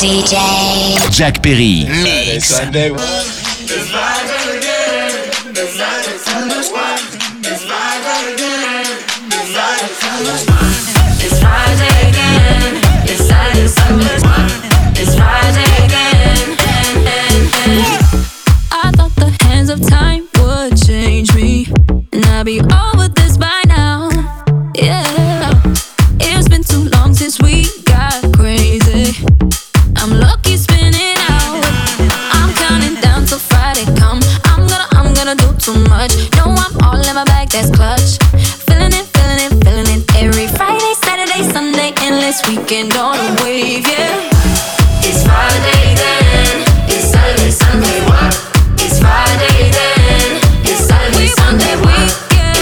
DJ Jack Perry Mix. I thought the hands of time would change me, and I'd be over this by now. Yeah, it's been too long since we got crazy. I'm lucky spinning out. I'm counting down till Friday come. I'm gonna do too much. No, I'm all in my bag, that's clutch. Feeling it every Friday, Saturday, Sunday, endless weekend on a wave, yeah. It's Friday then, it's Saturday, Sunday, what? It's Friday then, it's Saturday, Sunday, what?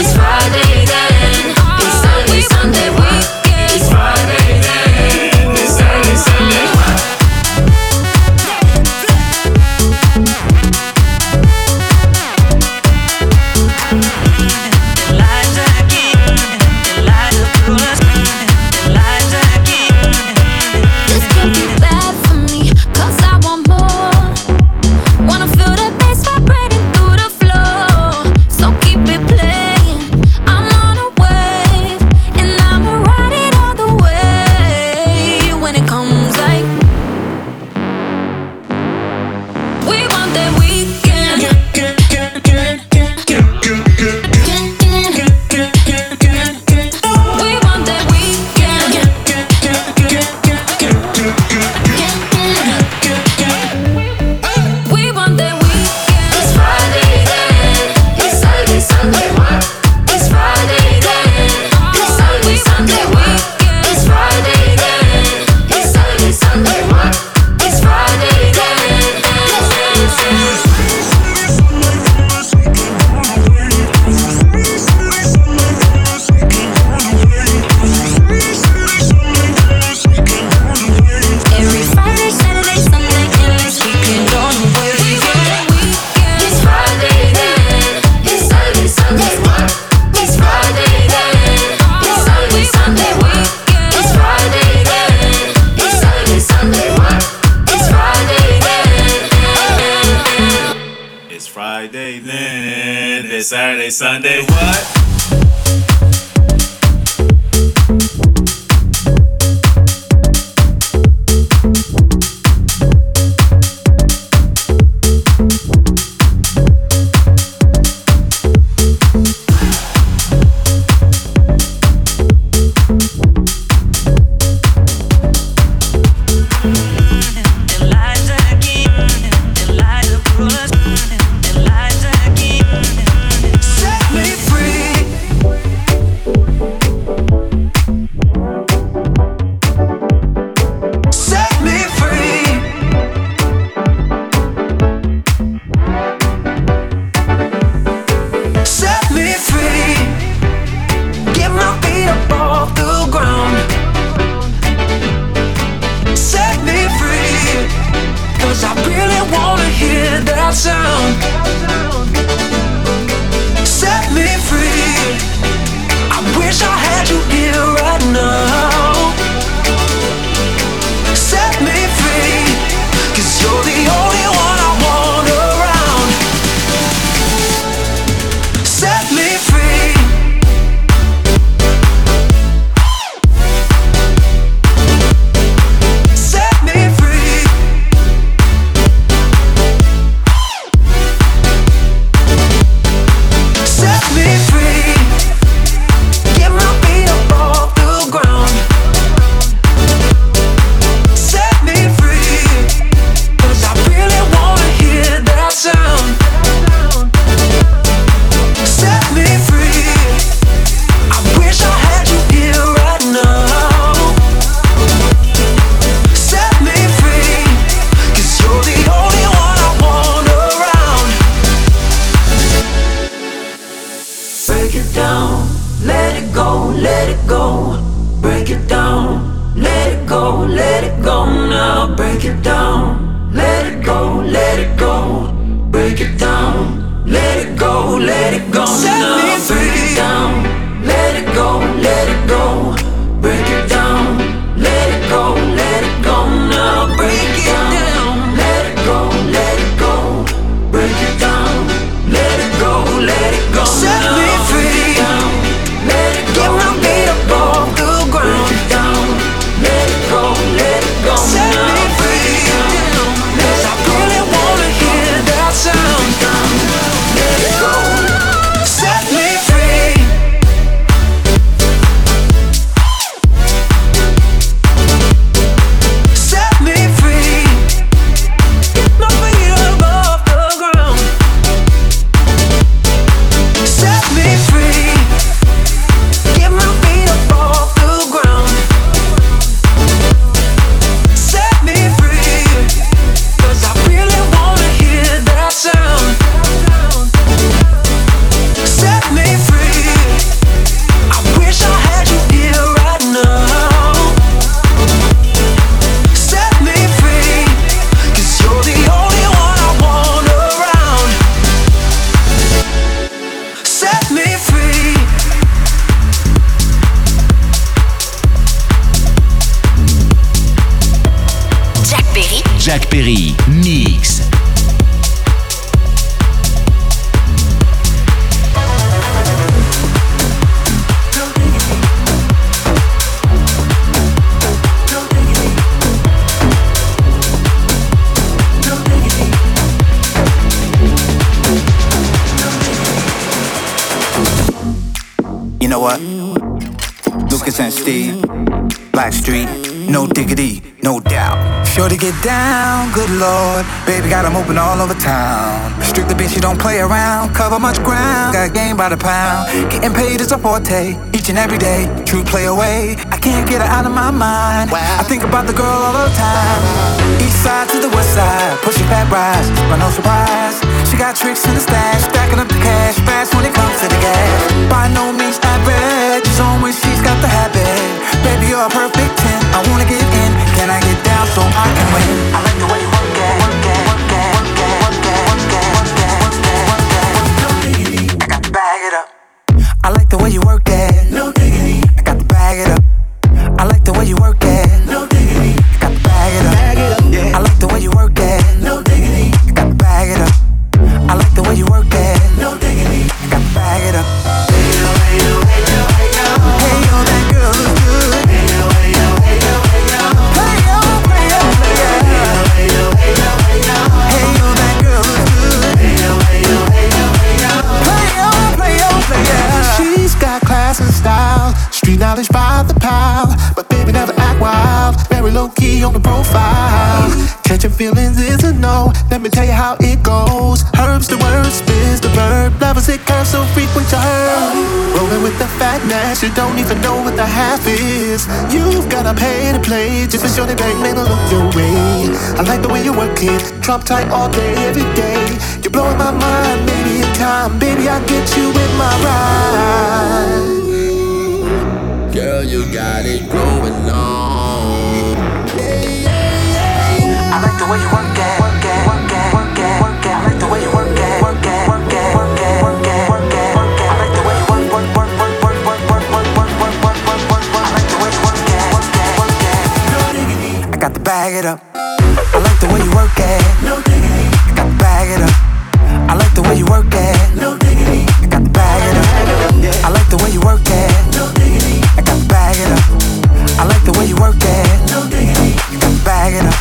It's Friday then, it's Saturday, Sunday, what? It's Friday then, it's Saturday, Sunday, what? Lights are king, the lights are rulers, the lights are king. This could be bad for me, 'cause I want more. Wanna feel the bass vibrating through the floor. So keep it playing. I'm on a wave, and I'ma ride it all the way. When it comes like we want that weekend. We want that weekend. We want that weekend. It's Friday then, it's Saturday, Sunday, what? It's Friday then, it's Saturday, Sunday, what? It's Friday then, it's Saturday, Sunday, what? It's Friday then, it's Saturday, Sunday, what? Every Friday, Saturday, Sunday, endless weekend on the wave, yeah. It's Friday then, it's Saturday, Sunday, what? It's Friday then, it's Saturday, Sunday, what? It's Friday then, it's Saturday, Sunday, what? It's Friday then. It's Friday then, it's Saturday, Sunday, what? Break it down, let it go now. Break it down. Jack Perry Mix. You know what? Lucas and Steve, Blackstreet, no diggity, no doubt. Sure to get down, good lord. Baby got 'em open all over town. Strictly bitch, you don't play around. Cover much ground, got game by the pound. Getting paid is a forte, each and every day. True play away, I can't get her out of my mind. I think about the girl all the time. East side to the west side, pushing fat rides, but no surprise. She got tricks in the stash, stacking up the cash fast when it comes to the gas. By no means not bad, just on when she's got the habit. Baby, you're a perfect 10, I wanna get in. Can I get down so I can win? I like the way you work at, work at, work at, work at, work at, work at, work at, work at, work at. No diggity, I got to bag it up. I like the way you work at. No diggity, I got to bag it up. I like the way you work at. No diggity, I got to bag it up. Bag it up, yeah. I like the way you work at. No diggity, I got to bag it up. I like the way you work at. No diggity, I got to bag it up. Hey yo, hey yo, hey yo, hey yo. Hey yo, that girl looks good. Hey yo, hey yo, hey yo, hey yo. Hey yo, hey yo, hey yo, hey yo, hey yo. Hey yo, that girl looks good. Hey yo, hey yo, hey yo, hey yo. Hey yo, hey yo, hey yo. She's got class and style, street knowledge by the pile, but baby never act wild. Very low key on the profile. Catching feelings is a no. Let me tell you how it goes. Herbs the word, spins the verb. Lovers it curves so frequent to her. Rolling with the fatness, you don't even know what the half is. You've gotta pay to play just to show the bang man to look your way. I like the way you work it, drop tight all day, every day. You're blowing my mind, maybe in time, baby I get you in my ride. Girl, you got it going on. I like the way you work it, work it, work it, work it, work it. I like the way you work it, work it, work it, work it, work it, work it, work it. I like the way you work, work, work, work, work, work, work, work, work, work, work, work. I like the way you work it, work it, work it. No diggity, I got to bag it up. I like the way you work it. No diggity, I got to bag it up. I like the way you work it. No diggity, I got to bag it up. I like the way you work it. No diggity, I got to bag it up. I like the way you work it. No diggity, you got to bag it up.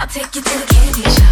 I'll take you to the candy shop.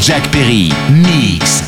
Jack Perry, mix.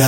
You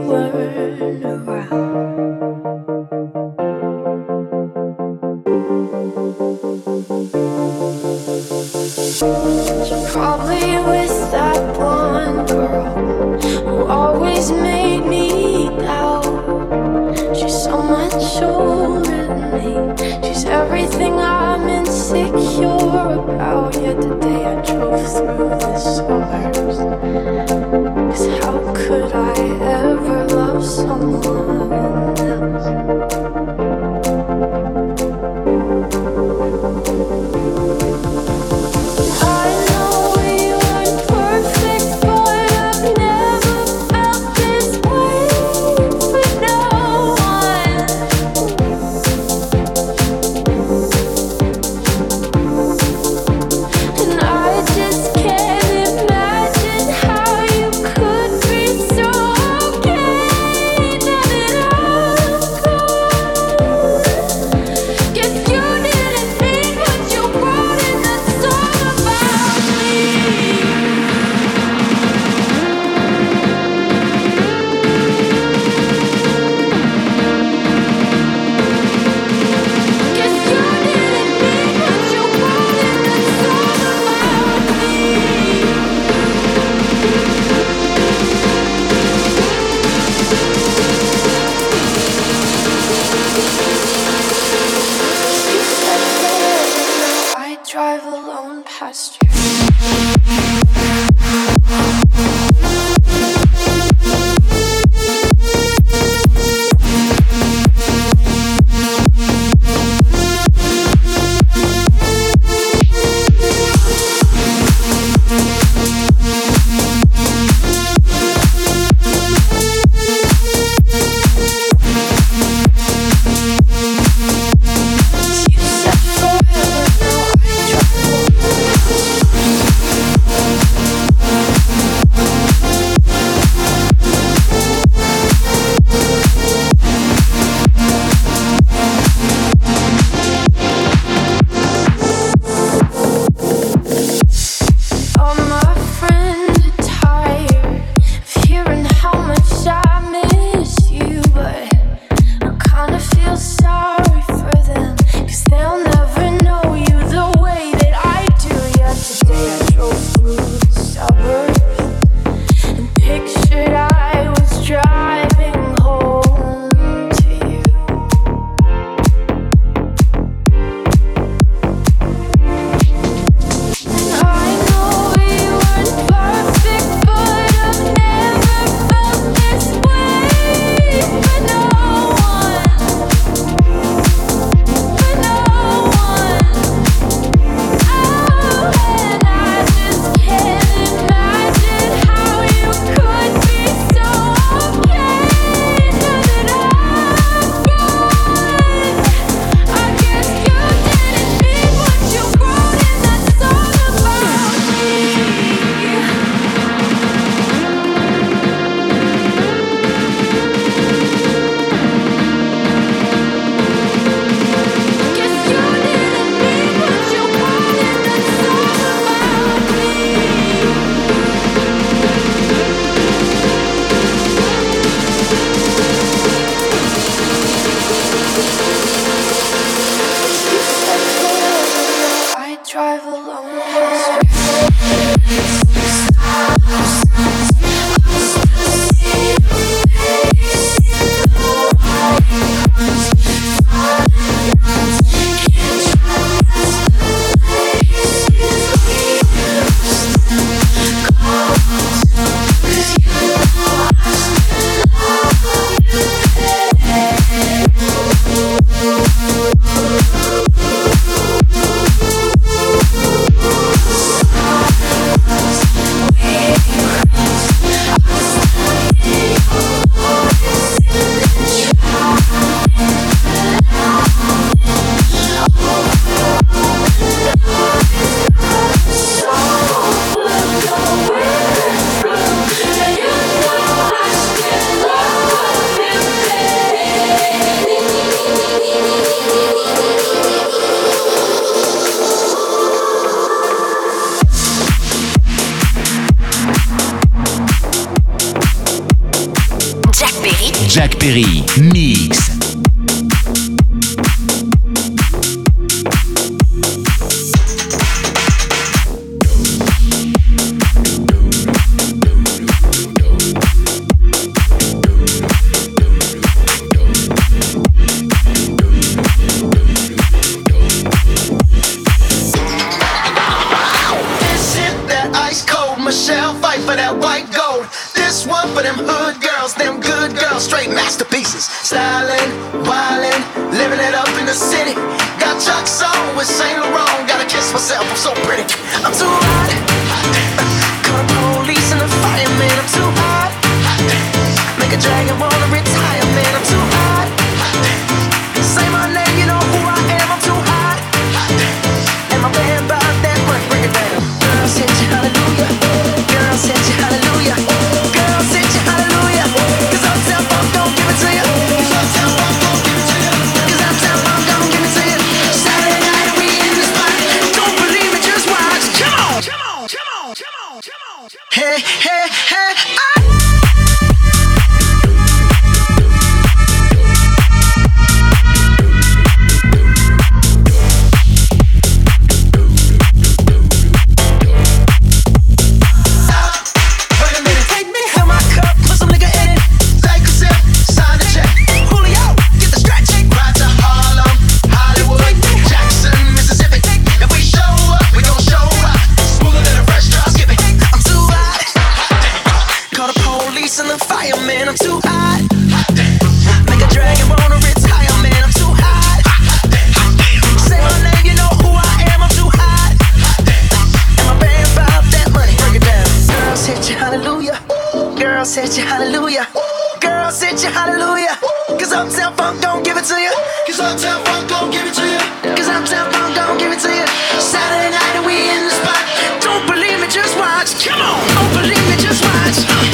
weren't around. it up in the city. Got chucks on with Saint Laurent. Gotta kiss myself, I'm so pretty. I'm too hot. Call the police and the fireman. I'm too hot. Make a dragon wanna retire, man. I'm too hot. Say my name, you know who I am. I'm too hot. And my band bought that one, bring it down. Girl, send you hallelujah. Girl, send you hallelujah. Girl, send you hallelujah. 'Cause uptown funk don't give it to you. 'Cause uptown funk don't give it to you. 'Cause uptown funk don't give it to you. Saturday night we in the spot. Don't believe it, just watch. Come on, come on, come on, come on, come on, come on.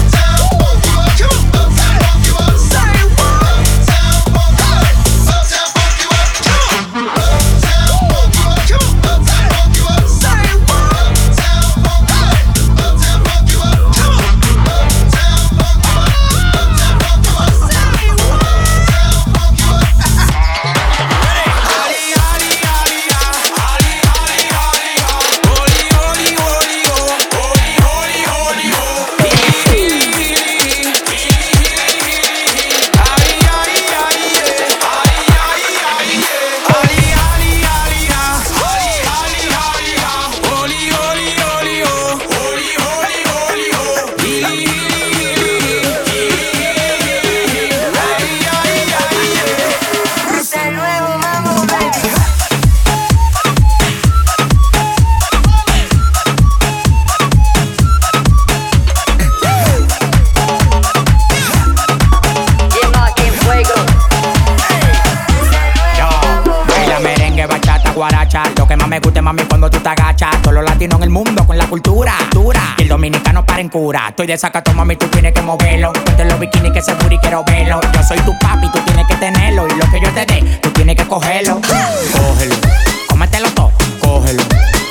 Hey, hey, hey, ah. Estoy de saca, toma mami, tú tienes que moverlo. Ponte los bikinis que ese booty quiero verlo. Yo soy tu papi, tú tienes que tenerlo. Y lo que yo te dé, tú tienes que cogerlo. Cógelo, cómetelo todo, cógelo.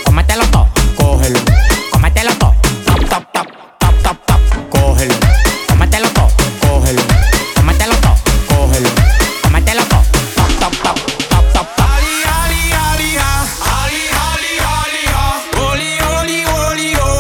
Cómetelo todo, cógelo. Cómetelo todo, top, top, top, top, top, top. Cógelo, cómetelo todo, cógelo. Cómetelo todo, cógelo. Cómetelo todo, top, top, top, top, top, top. Ali, ali, ali, ali, ali, ali, oli, oli, oli, oh.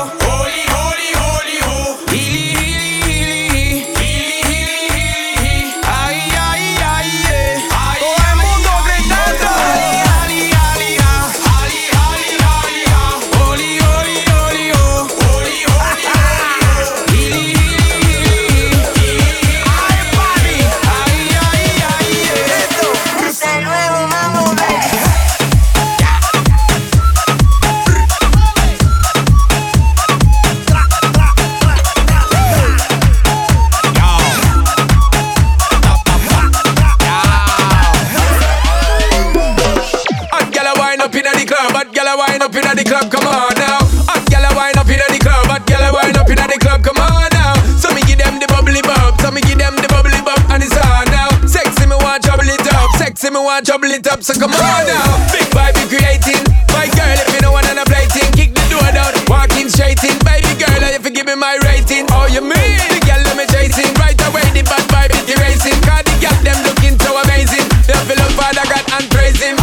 trouble it up, so come on now. Big vibe you creating. My girl, if you know one and I'm blighting, kick the door down, walking straight in. Baby girl, I have to give me my rating. Oh, you mean? The girl let me chasing. Right away, the bad vibe is erasing. Cause the girl, them looking so amazing. They feel love Father God and praise him.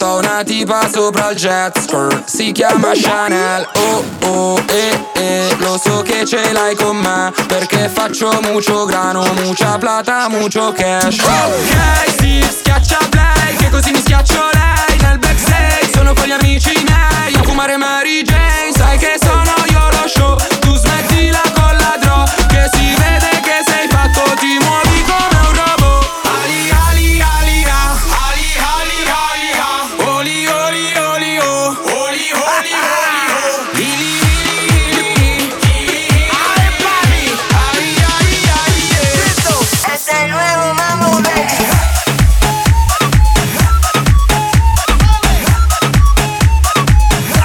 Ho una tipa sopra il jet skirt, si chiama Chanel. Oh oh lo so che ce l'hai con me, perché faccio mucho grano, mucha plata, mucho cash. Ok sì, schiaccia play, che così mi schiaccio lei. Nel backstage sono con gli amici miei a fumare Mary Jane. Sai che sono io lo show, tu smettila con la dro, che si vede che sei fatto, ti muovi come un robot. I'm outside of some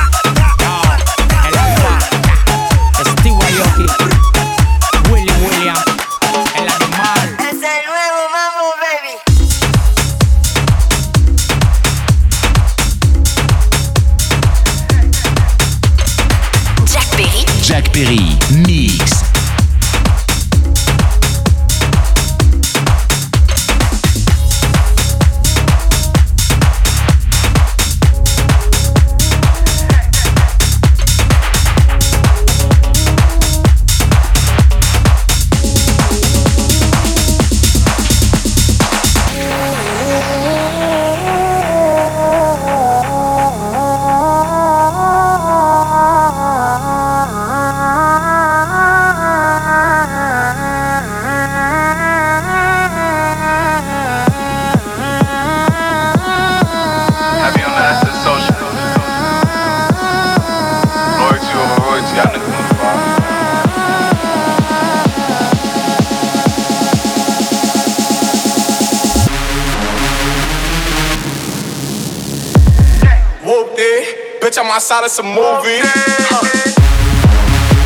movies.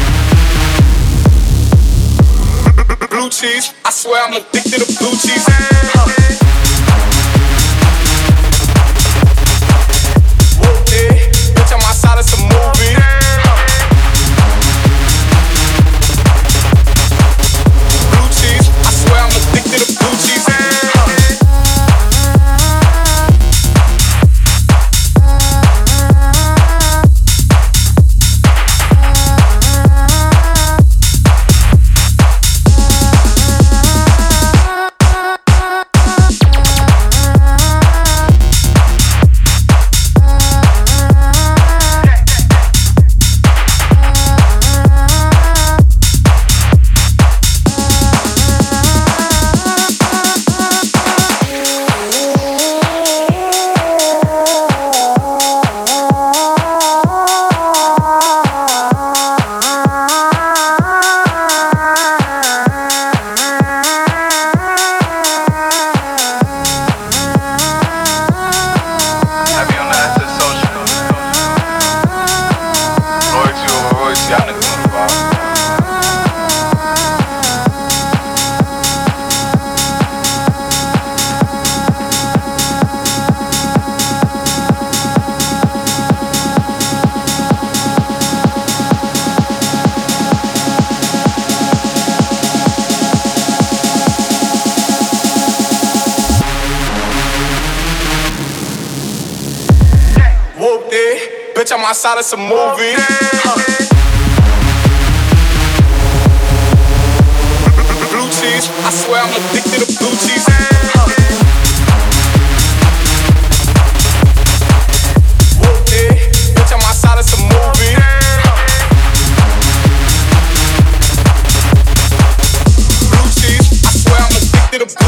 Blue cheese, I swear I'm addicted to blue cheese. Yeah, bitch, I'm outside of some movies. Blue cheese, I swear I'm addicted to blue cheese. Outside of some movies. Blue cheese, I swear I'm addicted to blue cheese. Bitch, I'm outside of some movies. Blue cheese, I swear I'm addicted to blue cheese.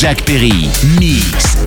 Jacques Perry, mix.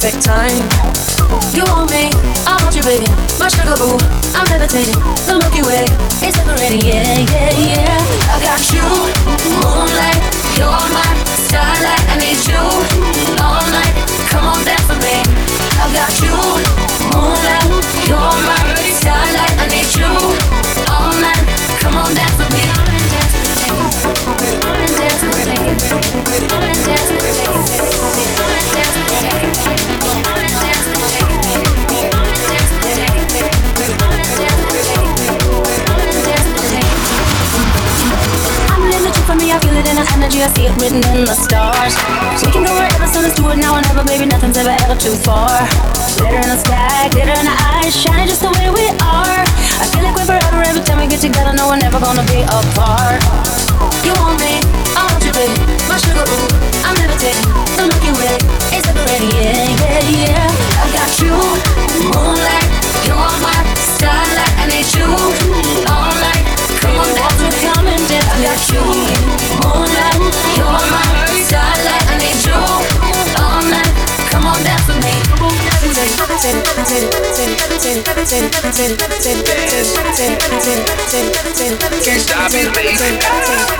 perfect time. You want me, I want you baby. My sugar boo, I'm levitating. The Milky Way is separating. Yeah, yeah, yeah. I got you, moonlight. You're my starlight. I need you all night. Come on, dance for me. I got you, moonlight. You're my starlight. I need you all night. Come on, dance for me. I see it written in the stars. We can go wherever, so let's do it now or never, baby. Nothing's ever too far. Glitter in the sky, glitter in the eyes, shining just the way we are. I feel like we're forever every time we get together. No, we're never gonna be apart. You want me, I want you, baby. My sugar, ooh, I'm levitating. The Milky Way is separating. Yeah, yeah, yeah. I got you, moonlight. You're my starlight. I need you all night. Come on, that's what's coming. I got you, moonlight. You're my starlight, I need you all night. Come on, dance with me. Can't stop it, baby. Can't stop it, baby. Can't stop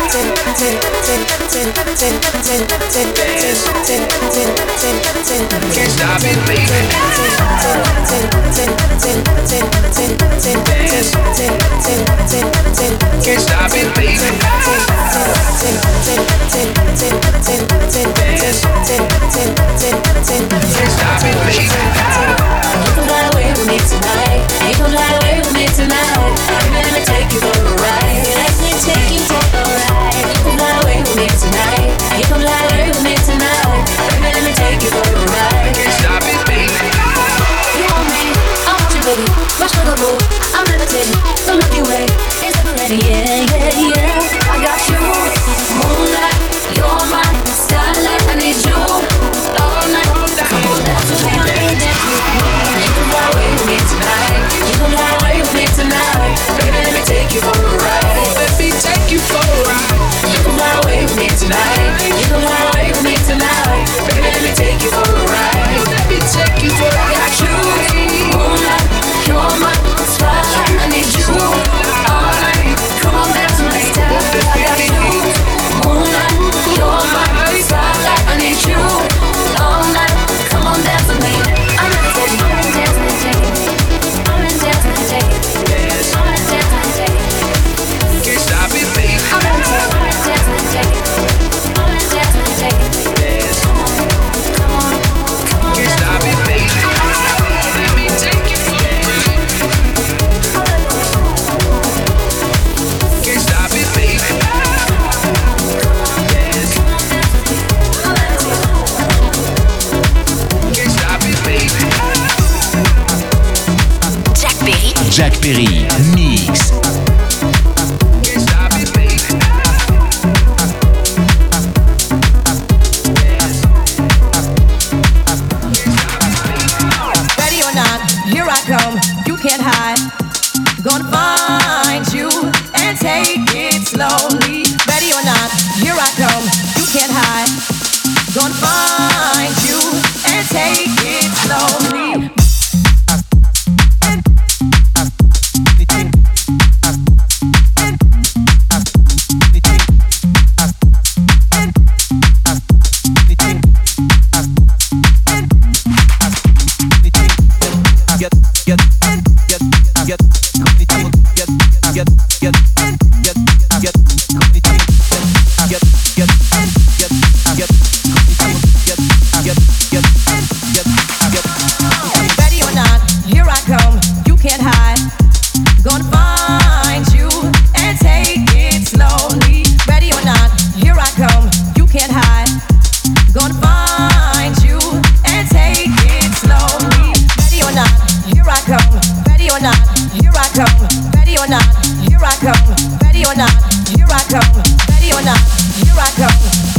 it, Jack Perry, mix. Ready or not, here I come. You can't hide. Gonna find you and take it slowly. Ready or not, here I come. You can't hide. Gonna find you and take it slowly. Ready or not, here I come. Ready or not, here I come.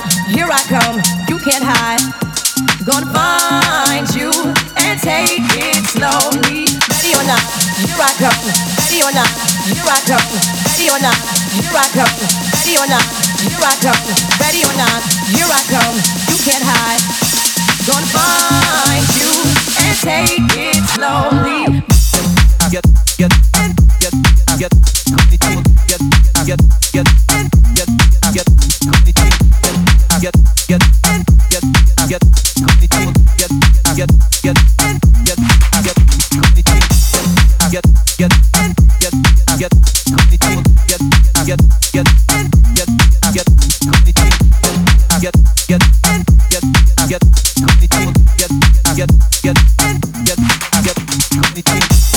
mine. Here I come, you can't hide. Gonna find you and take it slowly. Ready or not, here I come. Ready or not, here I come. Ready or not, here I come. Ready or not, here I come. Ready or not, here I come. You can't hide. Gonna find you and take it slowly. Get